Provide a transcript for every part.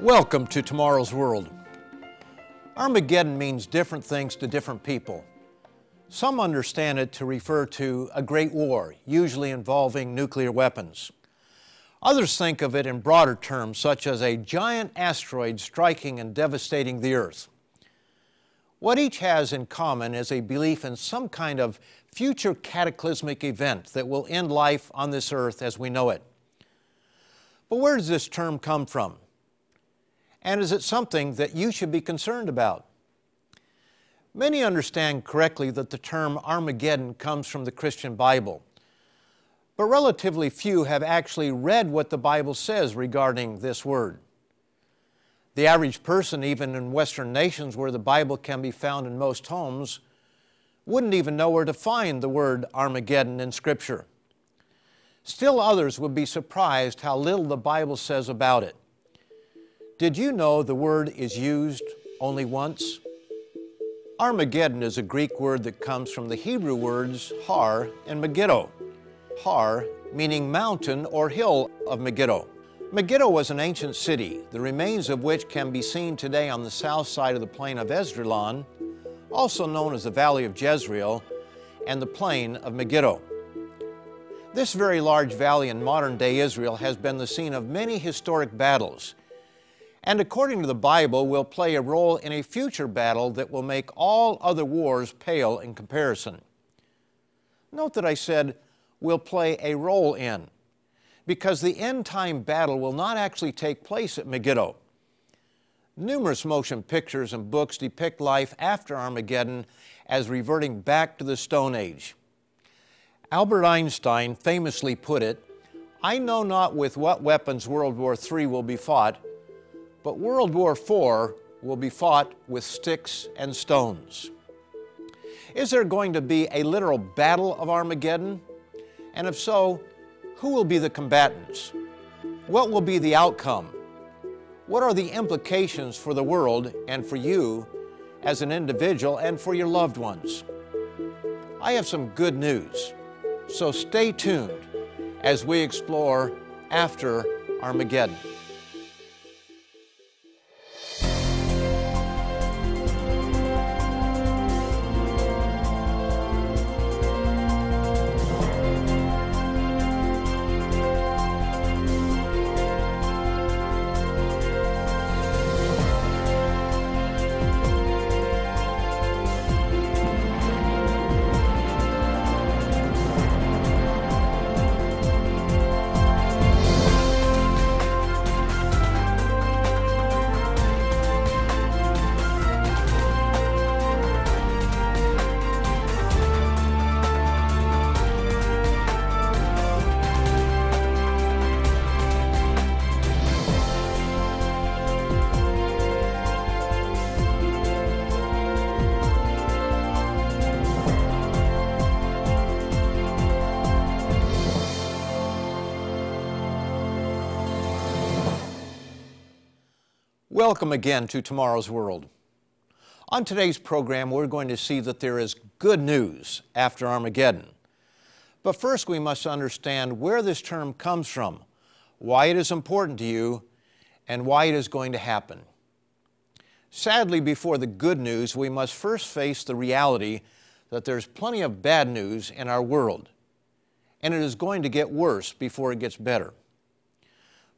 Welcome to Tomorrow's World. Armageddon means different things to different people. Some understand it to refer to a great war, usually involving nuclear weapons. Others think of it in broader terms, such as a giant asteroid striking and devastating the Earth. What each has in common is a belief in some kind of future cataclysmic event that will end life on this Earth as we know it. But where does this term come from? And is it something that you should be concerned about? Many understand correctly that the term Armageddon comes from the Christian Bible, but relatively few have actually read what the Bible says regarding this word. The average person, even in Western nations where the Bible can be found in most homes, wouldn't even know where to find the word Armageddon in Scripture. Still others would be surprised how little the Bible says about it. Did you know the word is used only once? Armageddon is a Greek word that comes from the Hebrew words Har and Megiddo. Har meaning mountain or hill of Megiddo. Megiddo was an ancient city, the remains of which can be seen today on the south side of the plain of Esdraelon, also known as the Valley of Jezreel, and the plain of Megiddo. This very large valley in modern-day Israel has been the scene of many historic battles, and according to the Bible, will play a role in a future battle that will make all other wars pale in comparison. Note that I said, will play a role in, because the end-time battle will not actually take place at Megiddo. Numerous motion pictures and books depict life after Armageddon as reverting back to the Stone Age. Albert Einstein famously put it, "I know not with what weapons World War III will be fought, but World War IV will be fought with sticks and stones." Is there going to be a literal battle of Armageddon? And if so, who will be the combatants? What will be the outcome? What are the implications for the world and for you as an individual and for your loved ones? I have some good news, so stay tuned as we explore After Armageddon. Welcome again to Tomorrow's World. On today's program, we're going to see that there is good news after Armageddon. But first, we must understand where this term comes from, why it is important to you, and why it is going to happen. Sadly, before the good news, we must first face the reality that there's plenty of bad news in our world, and it is going to get worse before it gets better.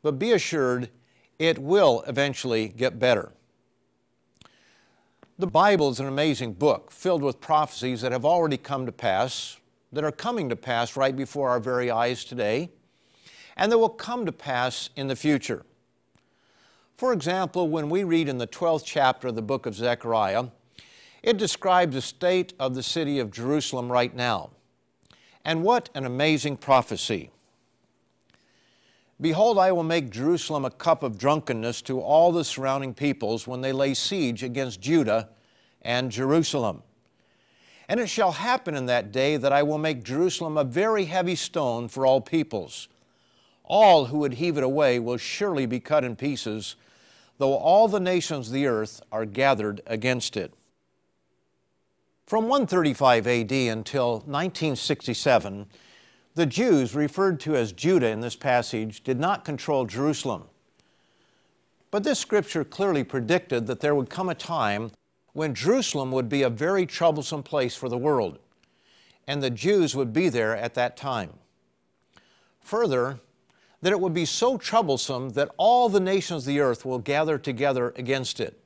But be assured, it will eventually get better. The Bible is an amazing book filled with prophecies that have already come to pass, that are coming to pass right before our very eyes today, and that will come to pass in the future. For example, when we read in the 12th chapter of the book of Zechariah, it describes the state of the city of Jerusalem right now. And what an amazing prophecy. "Behold, I will make Jerusalem a cup of drunkenness to all the surrounding peoples when they lay siege against Judah and Jerusalem. And it shall happen in that day that I will make Jerusalem a very heavy stone for all peoples. All who would heave it away will surely be cut in pieces, though all the nations of the earth are gathered against it." From 135 AD until 1967, the Jews, referred to as Judah in this passage, did not control Jerusalem. But this scripture clearly predicted that there would come a time when Jerusalem would be a very troublesome place for the world, and the Jews would be there at that time. Further, that it would be so troublesome that all the nations of the earth will gather together against it.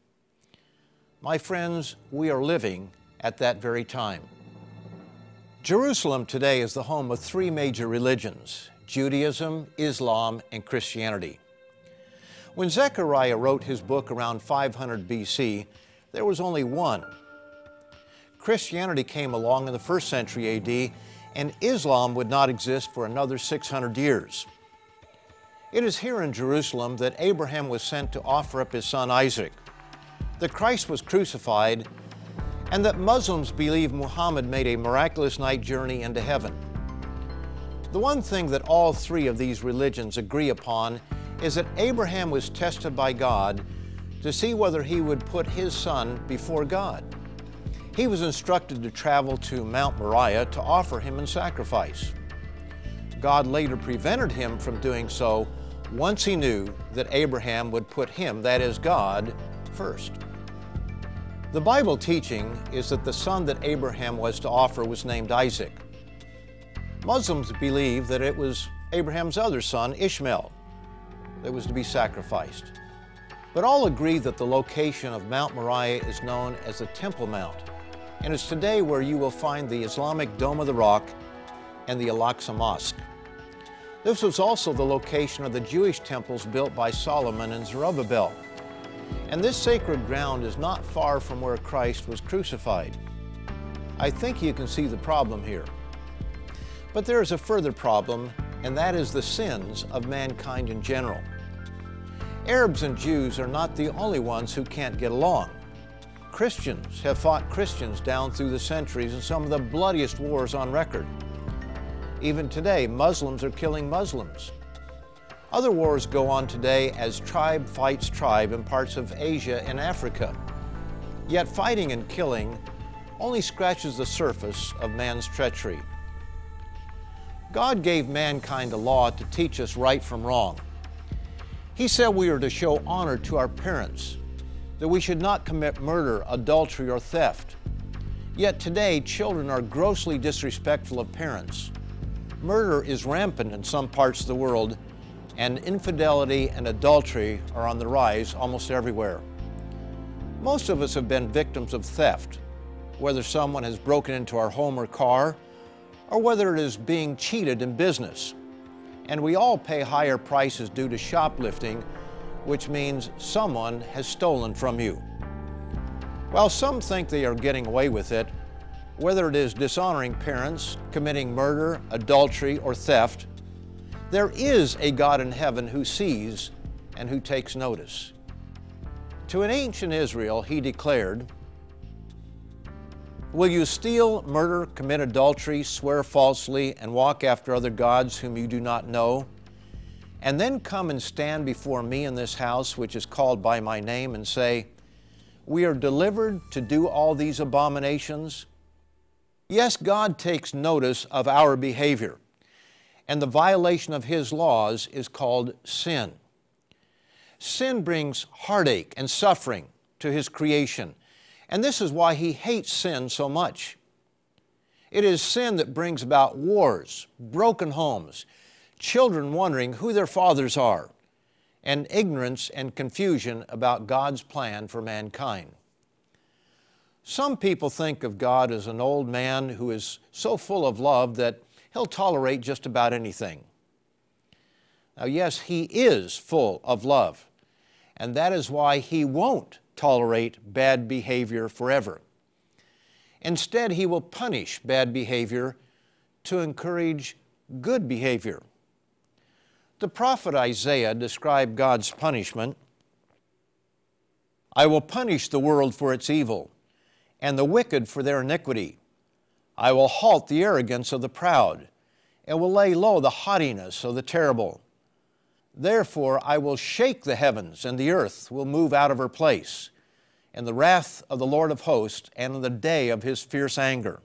My friends, we are living at that very time. Jerusalem today is the home of three major religions: Judaism, Islam, and Christianity. When Zechariah wrote his book around 500 BC, there was only one. Christianity came along in the 1st century AD, and Islam would not exist for another 600 years. It is here in Jerusalem that Abraham was sent to offer up his son Isaac, that Christ was crucified, and that Muslims believe Muhammad made a miraculous night journey into heaven. The one thing that all three of these religions agree upon is that Abraham was tested by God to see whether he would put his son before God. He was instructed to travel to Mount Moriah to offer him in sacrifice. God later prevented him from doing so once he knew that Abraham would put him, that is God, first. The Bible teaching is that the son that Abraham was to offer was named Isaac. Muslims believe that it was Abraham's other son, Ishmael, that was to be sacrificed. But all agree that the location of Mount Moriah is known as the Temple Mount, and is today where you will find the Islamic Dome of the Rock and the Al-Aqsa Mosque. This was also the location of the Jewish temples built by Solomon and Zerubbabel. And this sacred ground is not far from where Christ was crucified. I think you can see the problem here. But there is a further problem, and that is the sins of mankind in general. Arabs and Jews are not the only ones who can't get along. Christians have fought Christians down through the centuries in some of the bloodiest wars on record. Even today, Muslims are killing Muslims. Other wars go on today as tribe fights tribe in parts of Asia and Africa. Yet fighting and killing only scratches the surface of man's treachery. God gave mankind a law to teach us right from wrong. He said we are to show honor to our parents, that we should not commit murder, adultery, or theft. Yet today, children are grossly disrespectful of parents. Murder is rampant in some parts of the world, and infidelity and adultery are on the rise almost everywhere. Most of us have been victims of theft, whether someone has broken into our home or car, or whether it is being cheated in business. And we all pay higher prices due to shoplifting, which means someone has stolen from you. While some think they are getting away with it, whether it is dishonoring parents, committing murder, adultery, or theft, there is a God in heaven who sees and who takes notice. To an ancient Israel, he declared, "Will you steal, murder, commit adultery, swear falsely, and walk after other gods whom you do not know, and then come and stand before me in this house which is called by my name and say, 'We are delivered to do all these abominations'?" Yes, God takes notice of our behavior, and the violation of His laws is called sin. Sin brings heartache and suffering to His creation, and this is why He hates sin so much. It is sin that brings about wars, broken homes, children wondering who their fathers are, and ignorance and confusion about God's plan for mankind. Some people think of God as an old man who is so full of love that He'll tolerate just about anything. Now, yes, He is full of love, and that is why He won't tolerate bad behavior forever. Instead, He will punish bad behavior to encourage good behavior. The prophet Isaiah described God's punishment. "I will punish the world for its evil, and the wicked for their iniquity. I will halt the arrogance of the proud, and will lay low the haughtiness of the terrible. Therefore I will shake the heavens, and the earth will move out of her place, in the wrath of the Lord of hosts, and in the day of His fierce anger."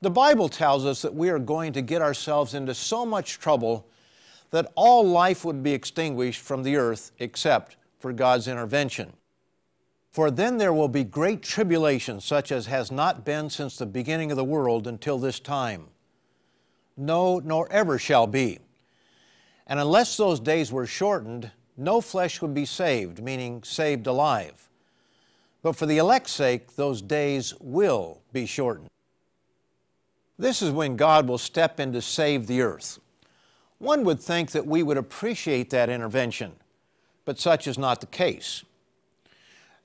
The Bible tells us that we are going to get ourselves into so much trouble that all life would be extinguished from the earth except for God's intervention. For then there will be great tribulation, such as has not been since the beginning of the world until this time. No, nor ever shall be. And unless those days were shortened, no flesh would be saved, meaning saved alive. But for the elect's sake, those days will be shortened. This is when God will step in to save the earth. One would think that we would appreciate that intervention, but such is not the case.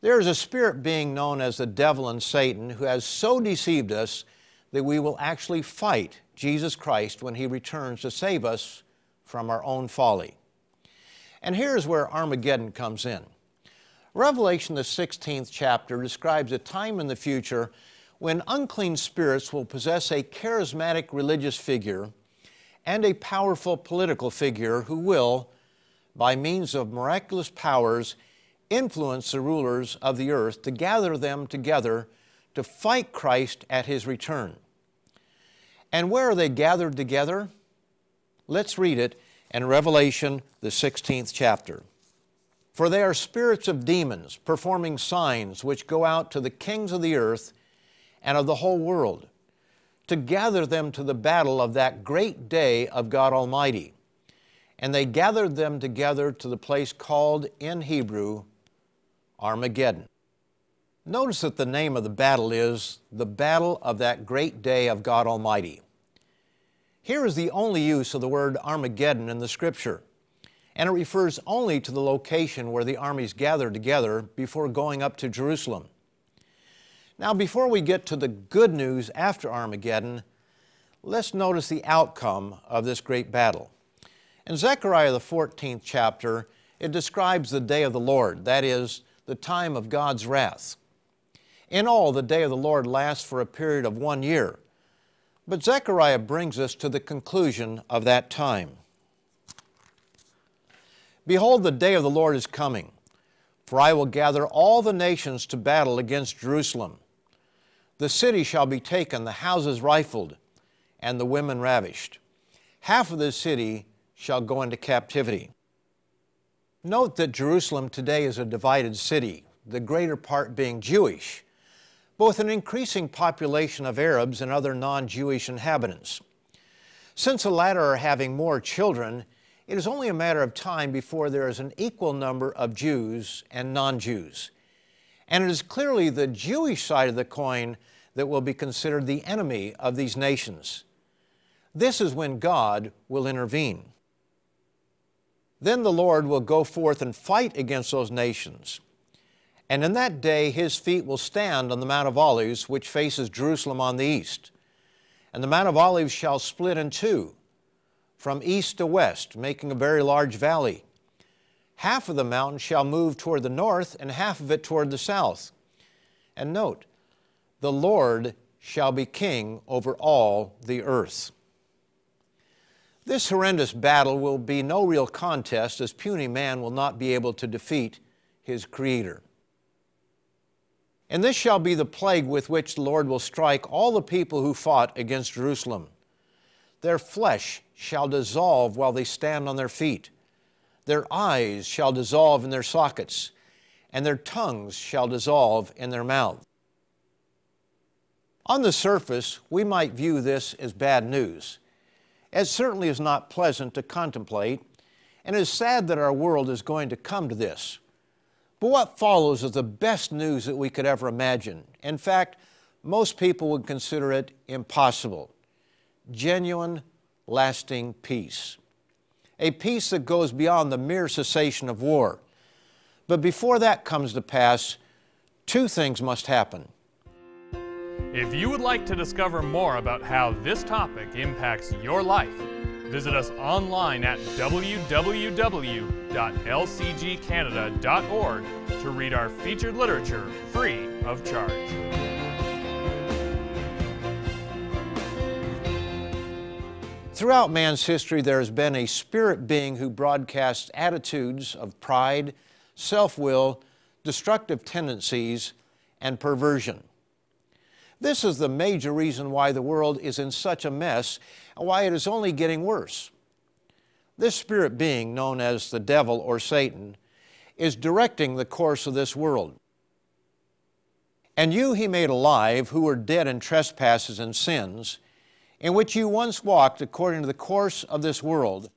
There is a spirit being known as the devil and Satan who has so deceived us that we will actually fight Jesus Christ when he returns to save us from our own folly. And here's where Armageddon comes in. Revelation, the 16th chapter, describes a time in the future when unclean spirits will possess a charismatic religious figure and a powerful political figure who will, by means of miraculous powers, influence the rulers of the earth to gather them together to fight Christ at his return. And where are they gathered together? Let's read it in Revelation, the 16th chapter. For they are spirits of demons performing signs which go out to the kings of the earth and of the whole world, to gather them to the battle of that great day of God Almighty. And they gathered them together to the place called in Hebrew Armageddon. Notice that the name of the battle is the battle of that great day of God Almighty. Here is the only use of the word Armageddon in the Scripture, and it refers only to the location where the armies gathered together before going up to Jerusalem. Now, before we get to the good news after Armageddon, let's notice the outcome of this great battle. In Zechariah, the 14th chapter, it describes the day of the Lord, that is, the time of God's wrath. In all, the day of the Lord lasts for a period of 1 year. But Zechariah brings us to the conclusion of that time. Behold, the day of the Lord is coming, for I will gather all the nations to battle against Jerusalem. The city shall be taken, the houses rifled, and the women ravished. Half of the city shall go into captivity. Note that Jerusalem today is a divided city, the greater part being Jewish, but with an increasing population of Arabs and other non-Jewish inhabitants. Since the latter are having more children, it is only a matter of time before there is an equal number of Jews and non-Jews. And it is clearly the Jewish side of the coin that will be considered the enemy of these nations. This is when God will intervene. Then the Lord will go forth and fight against those nations. And in that day his feet will stand on the Mount of Olives, which faces Jerusalem on the east. And the Mount of Olives shall split in two, from east to west, making a very large valley. Half of the mountain shall move toward the north, and half of it toward the south. And note, the Lord shall be king over all the earth. This horrendous battle will be no real contest, as puny man will not be able to defeat his Creator. And this shall be the plague with which the Lord will strike all the people who fought against Jerusalem. Their flesh shall dissolve while they stand on their feet. Their eyes shall dissolve in their sockets, and their tongues shall dissolve in their mouth. On the surface, we might view this as bad news. It certainly is not pleasant to contemplate, and it is sad that our world is going to come to this. But what follows is the best news that we could ever imagine. In fact, most people would consider it impossible. Genuine, lasting peace. A peace that goes beyond the mere cessation of war. But before that comes to pass, two things must happen. If you would like to discover more about how this topic impacts your life, visit us online at www.lcgcanada.org to read our featured literature free of charge. Throughout man's history, there has been a spirit being who broadcasts attitudes of pride, self-will, destructive tendencies, and perversion. This is the major reason why the world is in such a mess and why it is only getting worse. This spirit being, known as the devil or Satan, is directing the course of this world. And you he made alive who were dead in trespasses and sins, in which you once walked according to the course of this world,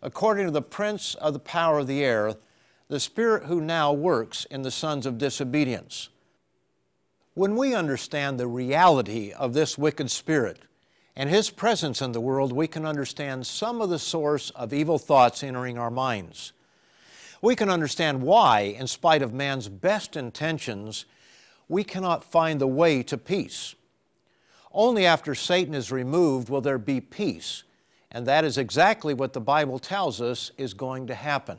according to the prince of the power of the air, the spirit who now works in the sons of disobedience. When we understand the reality of this wicked spirit and his presence in the world, we can understand some of the source of evil thoughts entering our minds. We can understand why, in spite of man's best intentions, we cannot find the way to peace. Only after Satan is removed will there be peace, and that is exactly what the Bible tells us is going to happen.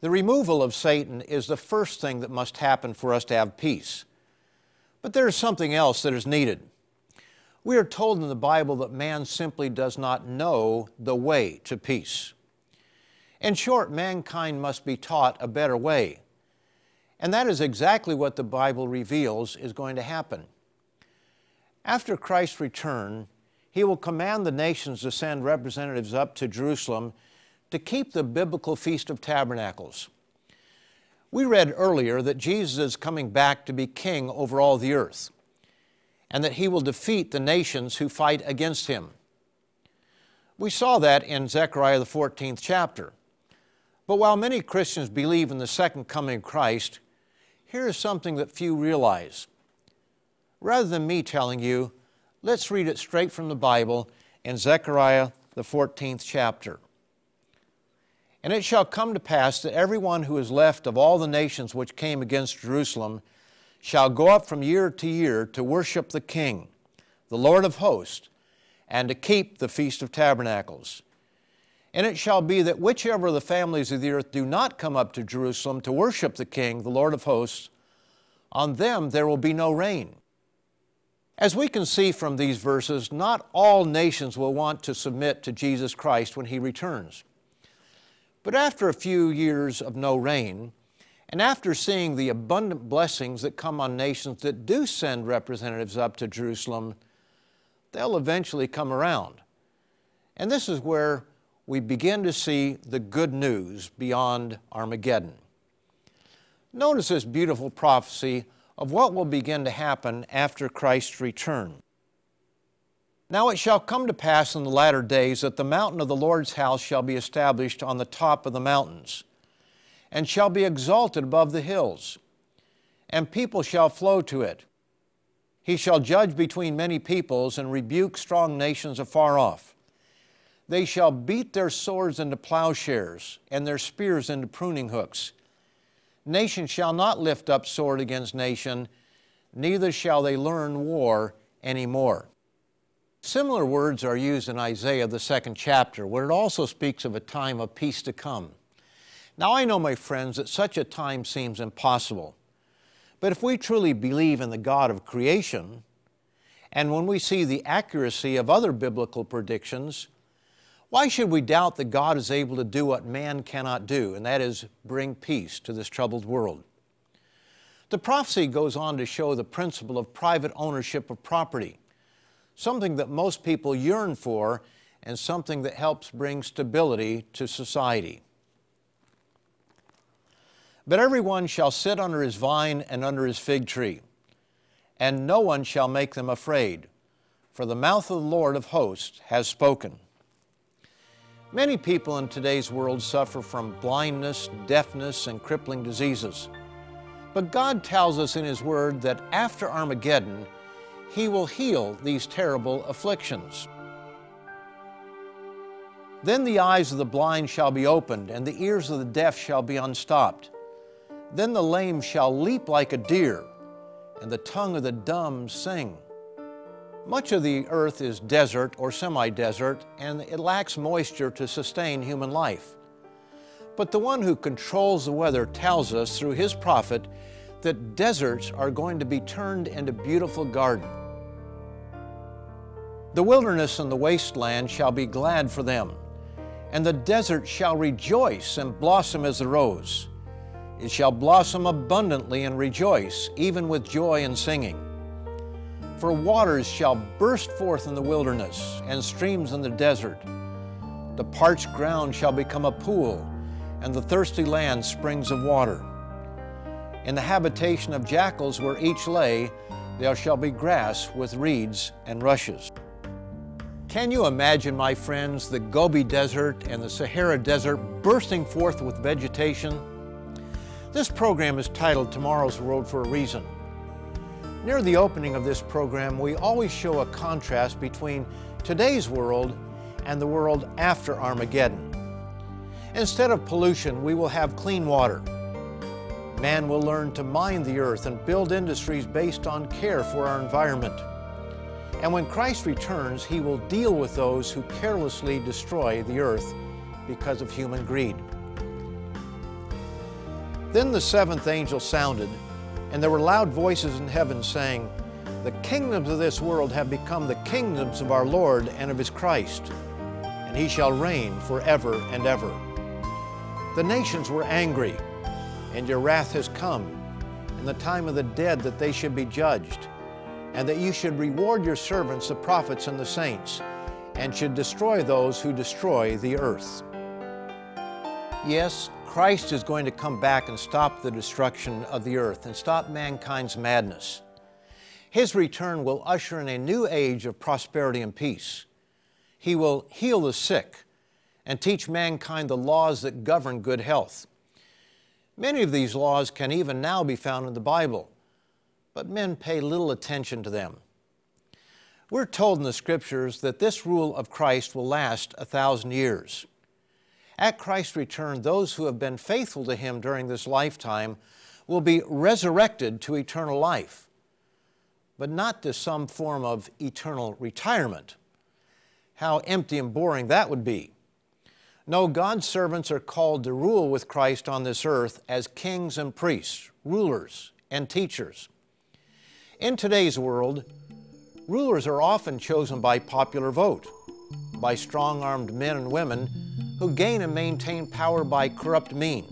The removal of Satan is the first thing that must happen for us to have peace. But there is something else that is needed. We are told in the Bible that man simply does not know the way to peace. In short, mankind must be taught a better way. And that is exactly what the Bible reveals is going to happen. After Christ's return, he will command the nations to send representatives up to Jerusalem to keep the biblical Feast of Tabernacles. We read earlier that Jesus is coming back to be king over all the earth, and that he will defeat the nations who fight against him. We saw that in Zechariah the 14th chapter. But while many Christians believe in the second coming of Christ, here is something that few realize. Rather than me telling you, let's read it straight from the Bible in Zechariah the 14th chapter. And it shall come to pass that everyone who is left of all the nations which came against Jerusalem shall go up from year to year to worship the King, the Lord of hosts, and to keep the Feast of Tabernacles. And it shall be that whichever of the families of the earth do not come up to Jerusalem to worship the King, the Lord of hosts, on them there will be no rain. As we can see from these verses, not all nations will want to submit to Jesus Christ when he returns. But after a few years of no rain, and after seeing the abundant blessings that come on nations that do send representatives up to Jerusalem, they'll eventually come around. And this is where we begin to see the good news beyond Armageddon. Notice this beautiful prophecy of what will begin to happen after Christ's return. Now it shall come to pass in the latter days that the mountain of the Lord's house shall be established on the top of the mountains, and shall be exalted above the hills, and people shall flow to it. He shall judge between many peoples and rebuke strong nations afar off. They shall beat their swords into plowshares, and their spears into pruning hooks. Nation shall not lift up sword against nation, neither shall they learn war any more. Similar words are used in Isaiah the 2nd chapter, where it also speaks of a time of peace to come. Now I know, my friends, that such a time seems impossible. But if we truly believe in the God of creation, and when we see the accuracy of other biblical predictions, why should we doubt that God is able to do what man cannot do, and that is bring peace to this troubled world? The prophecy goes on to show the principle of private ownership of property, something that most people yearn for and something that helps bring stability to society. But everyone shall sit under his vine and under his fig tree, and no one shall make them afraid, for the mouth of the Lord of hosts has spoken. Many people in today's world suffer from blindness, deafness, and crippling diseases. But God tells us in His Word that after Armageddon, He will heal these terrible afflictions. Then the eyes of the blind shall be opened, and the ears of the deaf shall be unstopped. Then the lame shall leap like a deer, and the tongue of the dumb sing. Much of the earth is desert or semi-desert, and it lacks moisture to sustain human life. But the one who controls the weather tells us through his prophet that deserts are going to be turned into beautiful gardens. The wilderness and the wasteland shall be glad for them, and the desert shall rejoice and blossom as the rose. It shall blossom abundantly and rejoice, even with joy and singing. For waters shall burst forth in the wilderness, and streams in the desert. The parched ground shall become a pool, and the thirsty land springs of water. In the habitation of jackals where each lay, there shall be grass with reeds and rushes. Can you imagine, my friends, the Gobi Desert and the Sahara Desert bursting forth with vegetation? This program is titled Tomorrow's Road for a reason. Near the opening of this program, we always show a contrast between today's world and the world after Armageddon. Instead of pollution, we will have clean water. Man will learn to mine the earth and build industries based on care for our environment. And when Christ returns, he will deal with those who carelessly destroy the earth because of human greed. Then the seventh angel sounded, and there were loud voices in heaven saying, "The kingdoms of this world have become the kingdoms of our Lord and of his Christ, and he shall reign forever and ever. The nations were angry, and your wrath has come, and the time of the dead that they should be judged, and that you should reward your servants, the prophets and the saints, and should destroy those who destroy the earth." Yes, Christ is going to come back and stop the destruction of the earth and stop mankind's madness. His return will usher in a new age of prosperity and peace. He will heal the sick and teach mankind the laws that govern good health. Many of these laws can even now be found in the Bible, but men pay little attention to them. We're told in the Scriptures that this rule of Christ will last 1,000 years. At Christ's return, those who have been faithful to him during this lifetime will be resurrected to eternal life, but not to some form of eternal retirement. How empty and boring that would be. No, God's servants are called to rule with Christ on this earth as kings and priests, rulers and teachers. In today's world, rulers are often chosen by popular vote, by strong-armed men and women who gain and maintain power by corrupt means.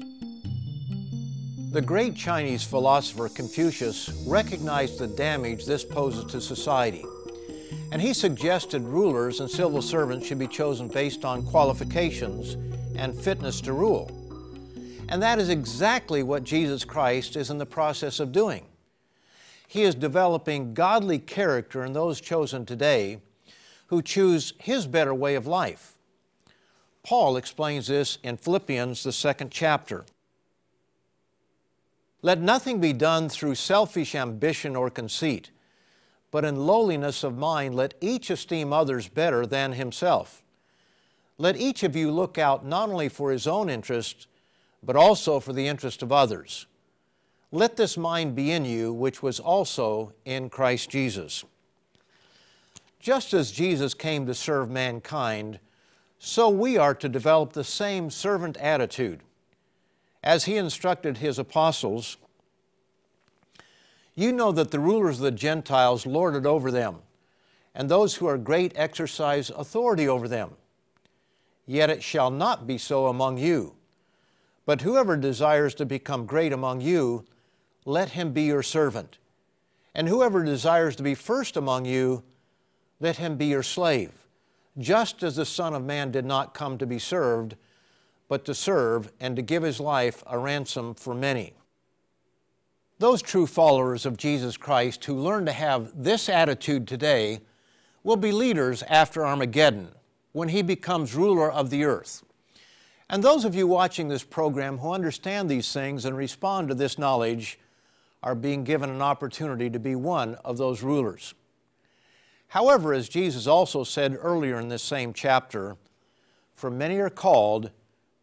The great Chinese philosopher Confucius recognized the damage this poses to society, and he suggested rulers and civil servants should be chosen based on qualifications and fitness to rule. And that is exactly what Jesus Christ is in the process of doing. He is developing godly character in those chosen today who choose his better way of life. Paul explains this in Philippians, the 2nd chapter. "Let nothing be done through selfish ambition or conceit, but in lowliness of mind let each esteem others better than himself. Let each of you look out not only for his own interest, but also for the interest of others. Let this mind be in you, which was also in Christ Jesus." Just as Jesus came to serve mankind, so we are to develop the same servant attitude. As he instructed his apostles, "You know that the rulers of the Gentiles lord it over them, and those who are great exercise authority over them. Yet it shall not be so among you. But whoever desires to become great among you, let him be your servant. And whoever desires to be first among you, let him be your slave, just as the Son of Man did not come to be served, but to serve and to give his life a ransom for many." Those true followers of Jesus Christ who learn to have this attitude today will be leaders after Armageddon, when he becomes ruler of the earth. And those of you watching this program who understand these things and respond to this knowledge are being given an opportunity to be one of those rulers. However, as Jesus also said earlier in this same chapter, "For many are called,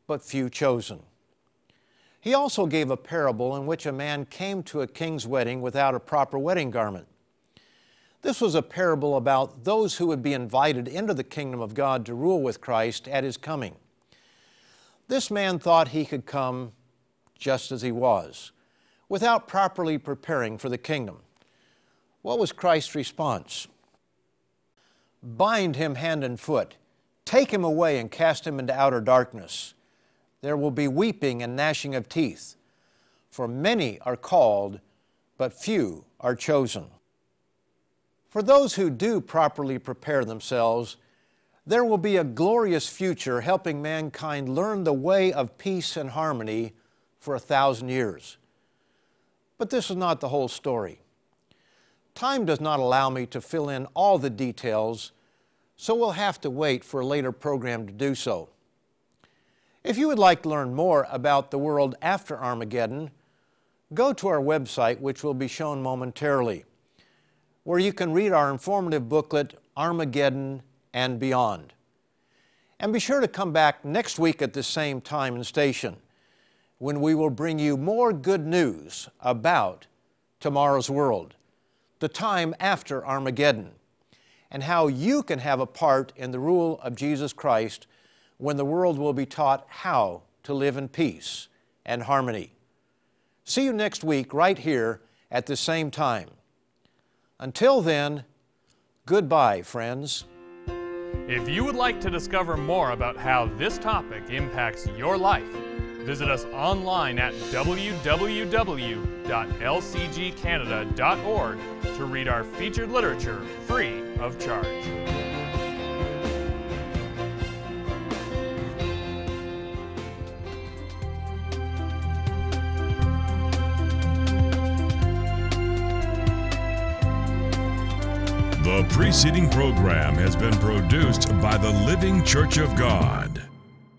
but few chosen." He also gave a parable in which a man came to a king's wedding without a proper wedding garment. This was a parable about those who would be invited into the kingdom of God to rule with Christ at his coming. This man thought he could come just as he was, without properly preparing for the kingdom. What was Christ's response? Bind him hand and foot, take him away and cast him into outer darkness. There will be weeping and gnashing of teeth, for many are called, but few are chosen. For those who do properly prepare themselves, there will be a glorious future helping mankind learn the way of peace and harmony for 1,000 years. But this is not the whole story. Time does not allow me to fill in all the details, so we'll have to wait for a later program to do so. If you would like to learn more about the world after Armageddon, go to our website, which will be shown momentarily, where you can read our informative booklet, Armageddon and Beyond. And be sure to come back next week at the same time and station, when we will bring you more good news about tomorrow's world, the time after Armageddon, and how you can have a part in the rule of Jesus Christ when the world will be taught how to live in peace and harmony. See you next week right here at the same time. Until then, goodbye, friends. If you would like to discover more about how this topic impacts your life, visit us online at www.lcgcanada.org to read our featured literature free of charge. The preceding program has been produced by the Living Church of God.